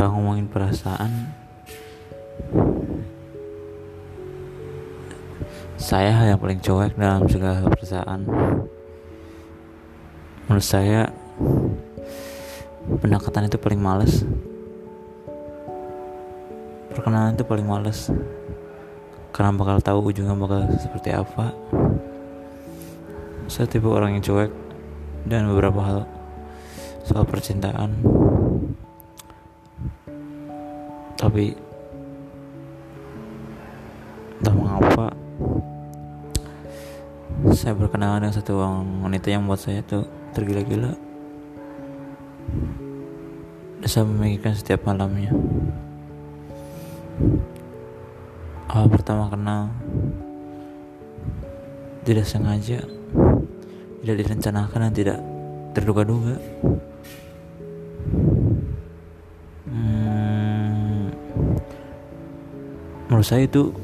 Kalau ngomongin perasaan, saya yang paling cuek dalam segala perasaan. Menurut saya pendekatan itu paling malas, perkenalan itu paling malas, karena bakal tahu ujungnya bakal seperti apa. Saya tipe orang yang cuek dan beberapa hal soal percintaan, tapi entah mengapa saya berkenalan dengan satu wanita yang buat saya tuh tergila-gila. Saya memikirkan setiap malamnya. Awal pertama kenal, tidak sengaja, tidak direncanakan dan tidak terduga-duga. Menurut saya itu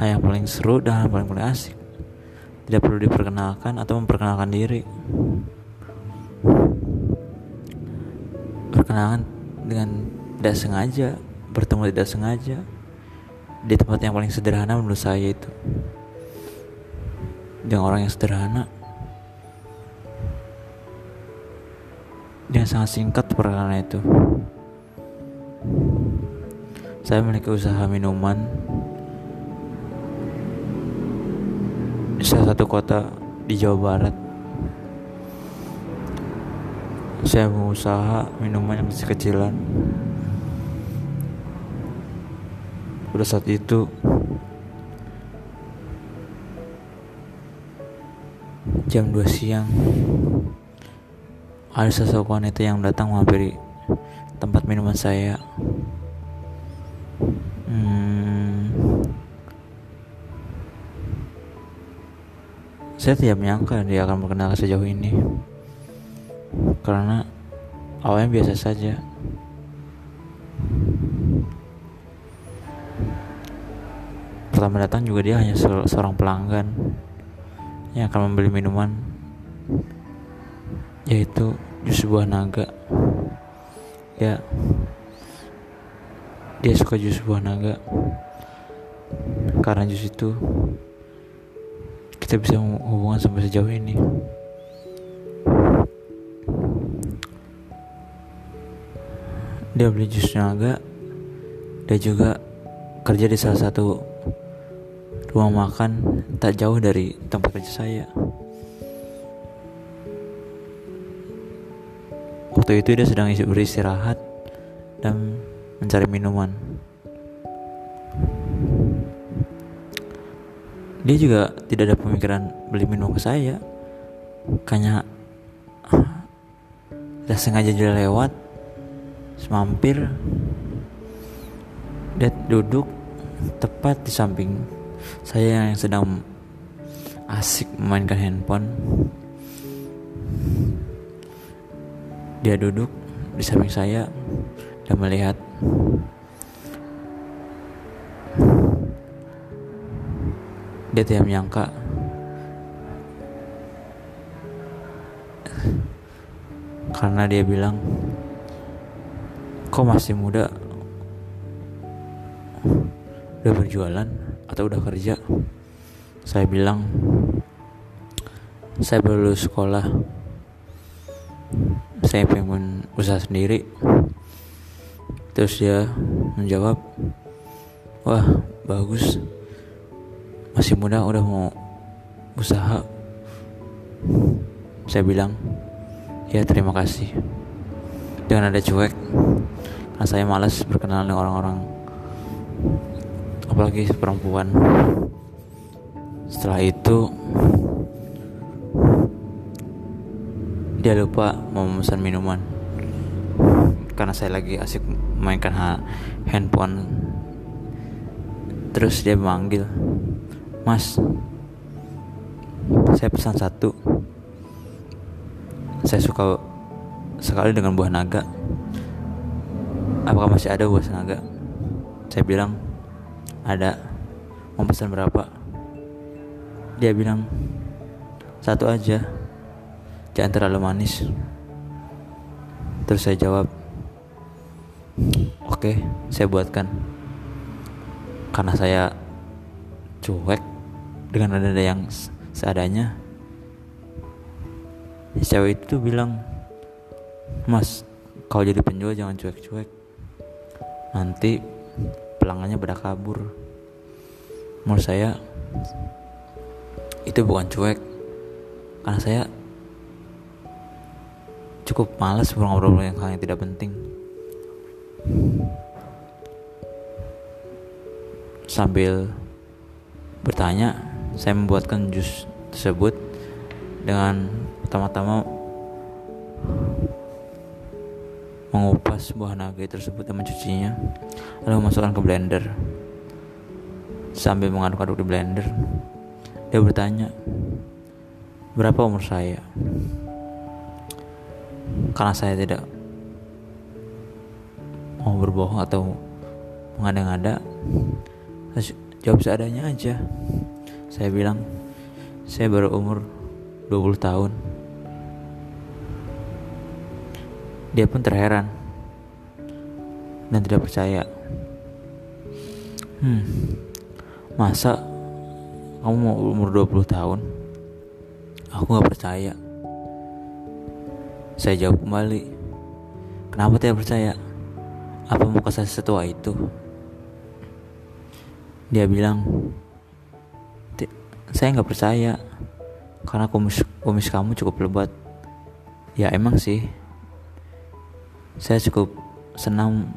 hal yang paling seru dan yang paling asik. Tidak perlu diperkenalkan atau memperkenalkan diri. Perkenalan dengan tidak sengaja, bertemu tidak sengaja di tempat yang paling sederhana menurut saya itu. Dengan orang yang sederhana, dengan sangat singkat perkenalan itu. Saya memiliki usaha minuman. Salah satu kota di Jawa Barat, saya berusaha minuman yang masih kecilan. Pada saat itu jam 2 siang ada sosok wanita yang datang menghampiri tempat minuman saya. Saya tidak menyangka dia akan berkenalan sejauh ini, karena awalnya biasa saja. Pertama datang juga dia hanya seorang pelanggan yang akan membeli minuman, yaitu jus buah naga. Ya, dia suka jus buah naga karena jus itu kita bisa hubungan sampai sejauh ini. Dia beli jus naga. Dia juga kerja di salah satu rumah makan tak jauh dari tempat kerja saya. Waktu itu dia sedang beristirahat dan mencari minuman. Dia juga tidak ada pemikiran beli minum ke saya, kayaknya tidak sengaja dia lewat, semampir. Dia duduk tepat di samping saya yang sedang asik memainkan handphone. Dia duduk di samping saya dan melihat. Dia tidak menyangka karena dia bilang, "Kok masih muda? Udah berjualan atau udah kerja?" Saya bilang, "Saya baru lulus sekolah. Saya pengen usaha sendiri." Terus dia menjawab, "Wah, bagus. Masih muda udah mau usaha." Saya bilang, "Ya, terima kasih." Dengan ada cuek, karena saya malas berkenalan dengan orang-orang, apalagi perempuan. Setelah itu dia lupa mau memesan minuman karena saya lagi asik memainkan handphone. Terus dia memanggil, "Mas, saya pesan satu. Saya suka sekali dengan buah naga. Apakah masih ada buah naga?" Saya bilang, "Ada. Mau pesan berapa?" Dia bilang, "Satu aja. Jangan terlalu manis." Terus saya jawab, Oke, saya buatkan. Karena saya cuek dengan nada yang seadanya, cewek itu bilang, "Mas, kalau jadi penjual jangan cuek-cuek, nanti pelanggannya pada kabur." Menurut saya itu bukan cuek, karena saya cukup malas ngobrol yang hal yang tidak penting. Sambil bertanya, saya membuatkan jus tersebut dengan pertama-tama mengupas buah naga tersebut dan mencucinya, lalu masukkan ke blender. Sambil mengaduk-aduk di blender, dia bertanya, "Berapa umur saya?" Karena saya tidak mau berbohong atau mengada-ngada, saya jawab seadanya aja. Saya bilang, "Saya baru umur 20 tahun. Dia pun terheran dan tidak percaya. Masa kamu mau umur 20 tahun? Aku gak percaya." Saya jawab kembali, "Kenapa tidak percaya? Apa muka saya setua itu?" Dia bilang, "Saya gak percaya karena kumis kamu cukup lebat." Ya emang sih, saya cukup senang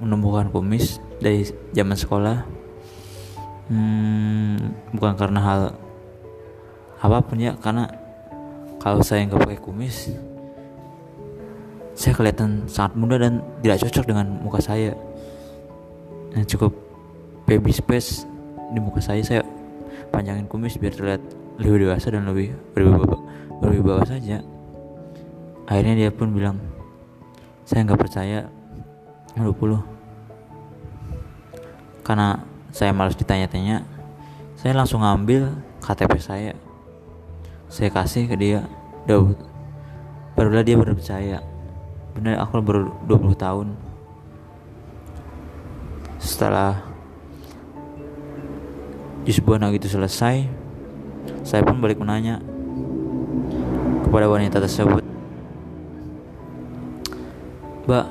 menumbuhkan kumis dari zaman sekolah. Bukan karena hal apapun ya, karena kalau saya nggak pakai kumis, saya kelihatan sangat muda dan tidak cocok dengan muka saya. Nah, cukup baby space di muka saya panjangin kumis biar terlihat lebih dewasa dan lebih berwibawa saja. Akhirnya dia pun bilang, "Saya nggak percaya 20 karena saya malas ditanya-tanya. Saya langsung ngambil KTP saya kasih ke dia. Barulah dia percaya. Benar, aku baru 20 tahun. Setelah jus buah naga itu selesai, saya pun balik menanya kepada wanita tersebut, "Mbak,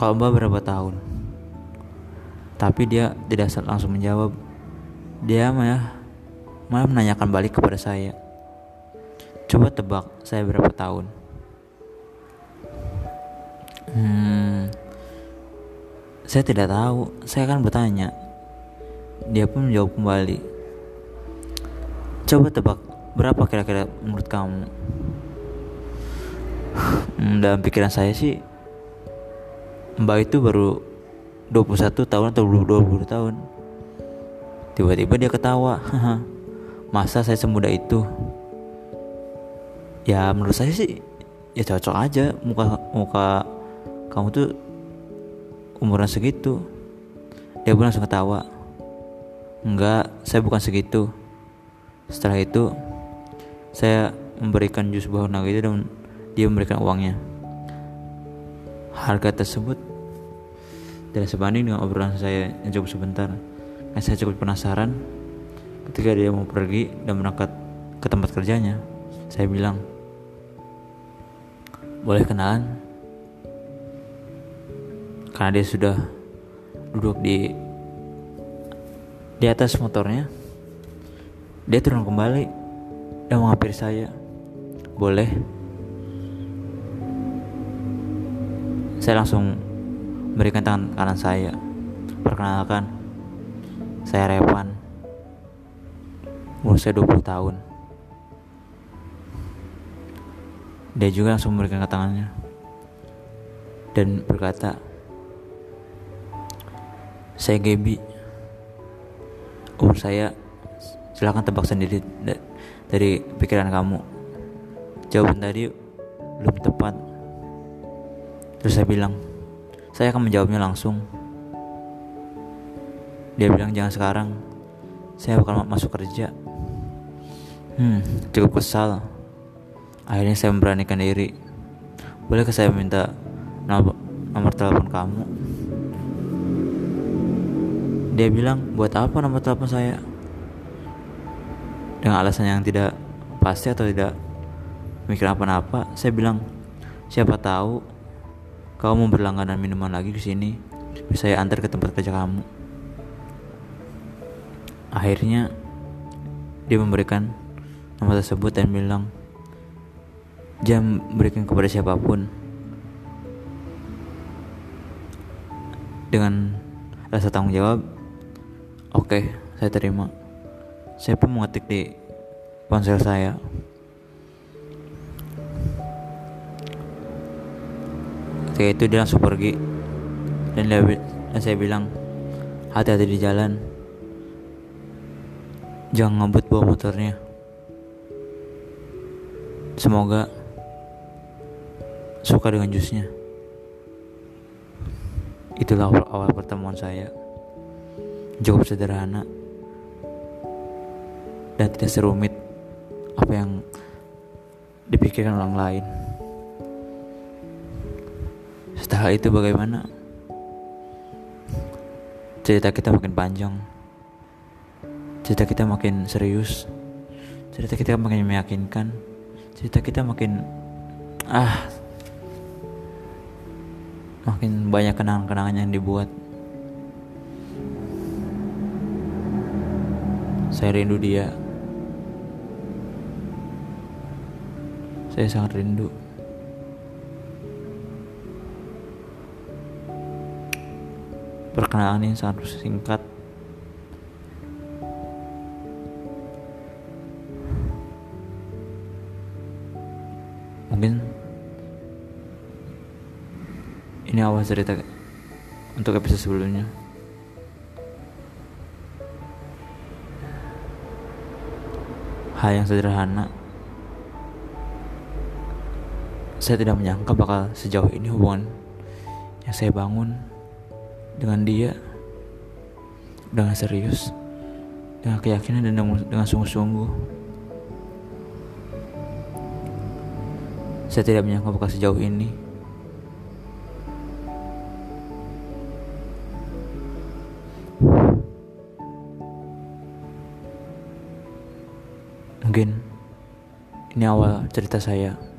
kalau Mbak berapa tahun?" Tapi dia tidak langsung menjawab. Dia malah menanyakan balik kepada saya, "Coba tebak saya berapa tahun?" Saya tidak tahu. Saya akan bertanya. Dia pun menjawab kembali, "Coba tebak berapa kira-kira menurut kamu?" Dalam pikiran saya sih, Mbak itu baru 21 tahun atau 20 tahun. Tiba-tiba dia ketawa. "Masa saya semuda itu?" Ya menurut saya sih, ya cocok aja muka kamu tuh umurnya segitu. Dia pun langsung ketawa. "Enggak, saya bukan segitu." Setelah itu, saya memberikan jus buah naga itu dan dia memberikan uangnya. Harga tersebut tidak sebanding dengan obrolan saya yang cukup sebentar. Saya cukup penasaran. Ketika dia mau pergi dan berangkat ke tempat kerjanya, saya bilang, "Boleh kenalan?" Karena dia sudah duduk di atas motornya, dia turun kembali dan menghampiri saya. "Boleh." Saya langsung berikan tangan kanan saya. "Perkenalkan, saya Revan. Umur saya 20 tahun. Dia juga langsung memberikan tangannya dan berkata, "Saya Gaby. Umur saya silakan tebak sendiri dari pikiran kamu. Jawaban tadi belum tepat." Terus saya bilang, "Saya akan menjawabnya langsung." Dia bilang, "Jangan sekarang, saya bakal masuk kerja." Cukup kesal. Akhirnya saya memberanikan diri, "Bolehkah saya minta nomor telepon kamu. Dia bilang, buat apa nomor telepon saya? Dengan alasan yang tidak pasti atau tidak mikir apa-apa, saya bilang, siapa tahu kamu mau berlangganan minuman lagi ke sini, bisa saya antar ke tempat kerja kamu. Akhirnya dia memberikan nomor tersebut dan bilang, jangan berikan kepada siapapun, dengan rasa tanggung jawab. Oke, saya terima. Saya pun mengetik di ponsel saya. Ketika itu dia langsung pergi, dan saya bilang, hati-hati di jalan, jangan ngebut bawa motornya. Semoga suka dengan jusnya. Itulah awal pertemuan saya. Cukup sederhana dan tidak serumit apa yang dipikirkan orang lain. Setelah itu bagaimana? Cerita kita makin panjang, cerita kita makin serius, cerita kita makin meyakinkan, cerita kita makin makin banyak kenangan-kenangan yang dibuat. Saya rindu dia. Saya sangat rindu. Perkenalan ini sangat singkat. Mungkin ini awal cerita untuk episode sebelumnya. Hal yang sederhana. Saya tidak menyangka bakal sejauh ini hubungan yang saya bangun dengan dia, dengan serius, dengan keyakinan, dan dengan sungguh-sungguh. Saya tidak menyangka bakal sejauh ini. Mungkin ini awal cerita saya.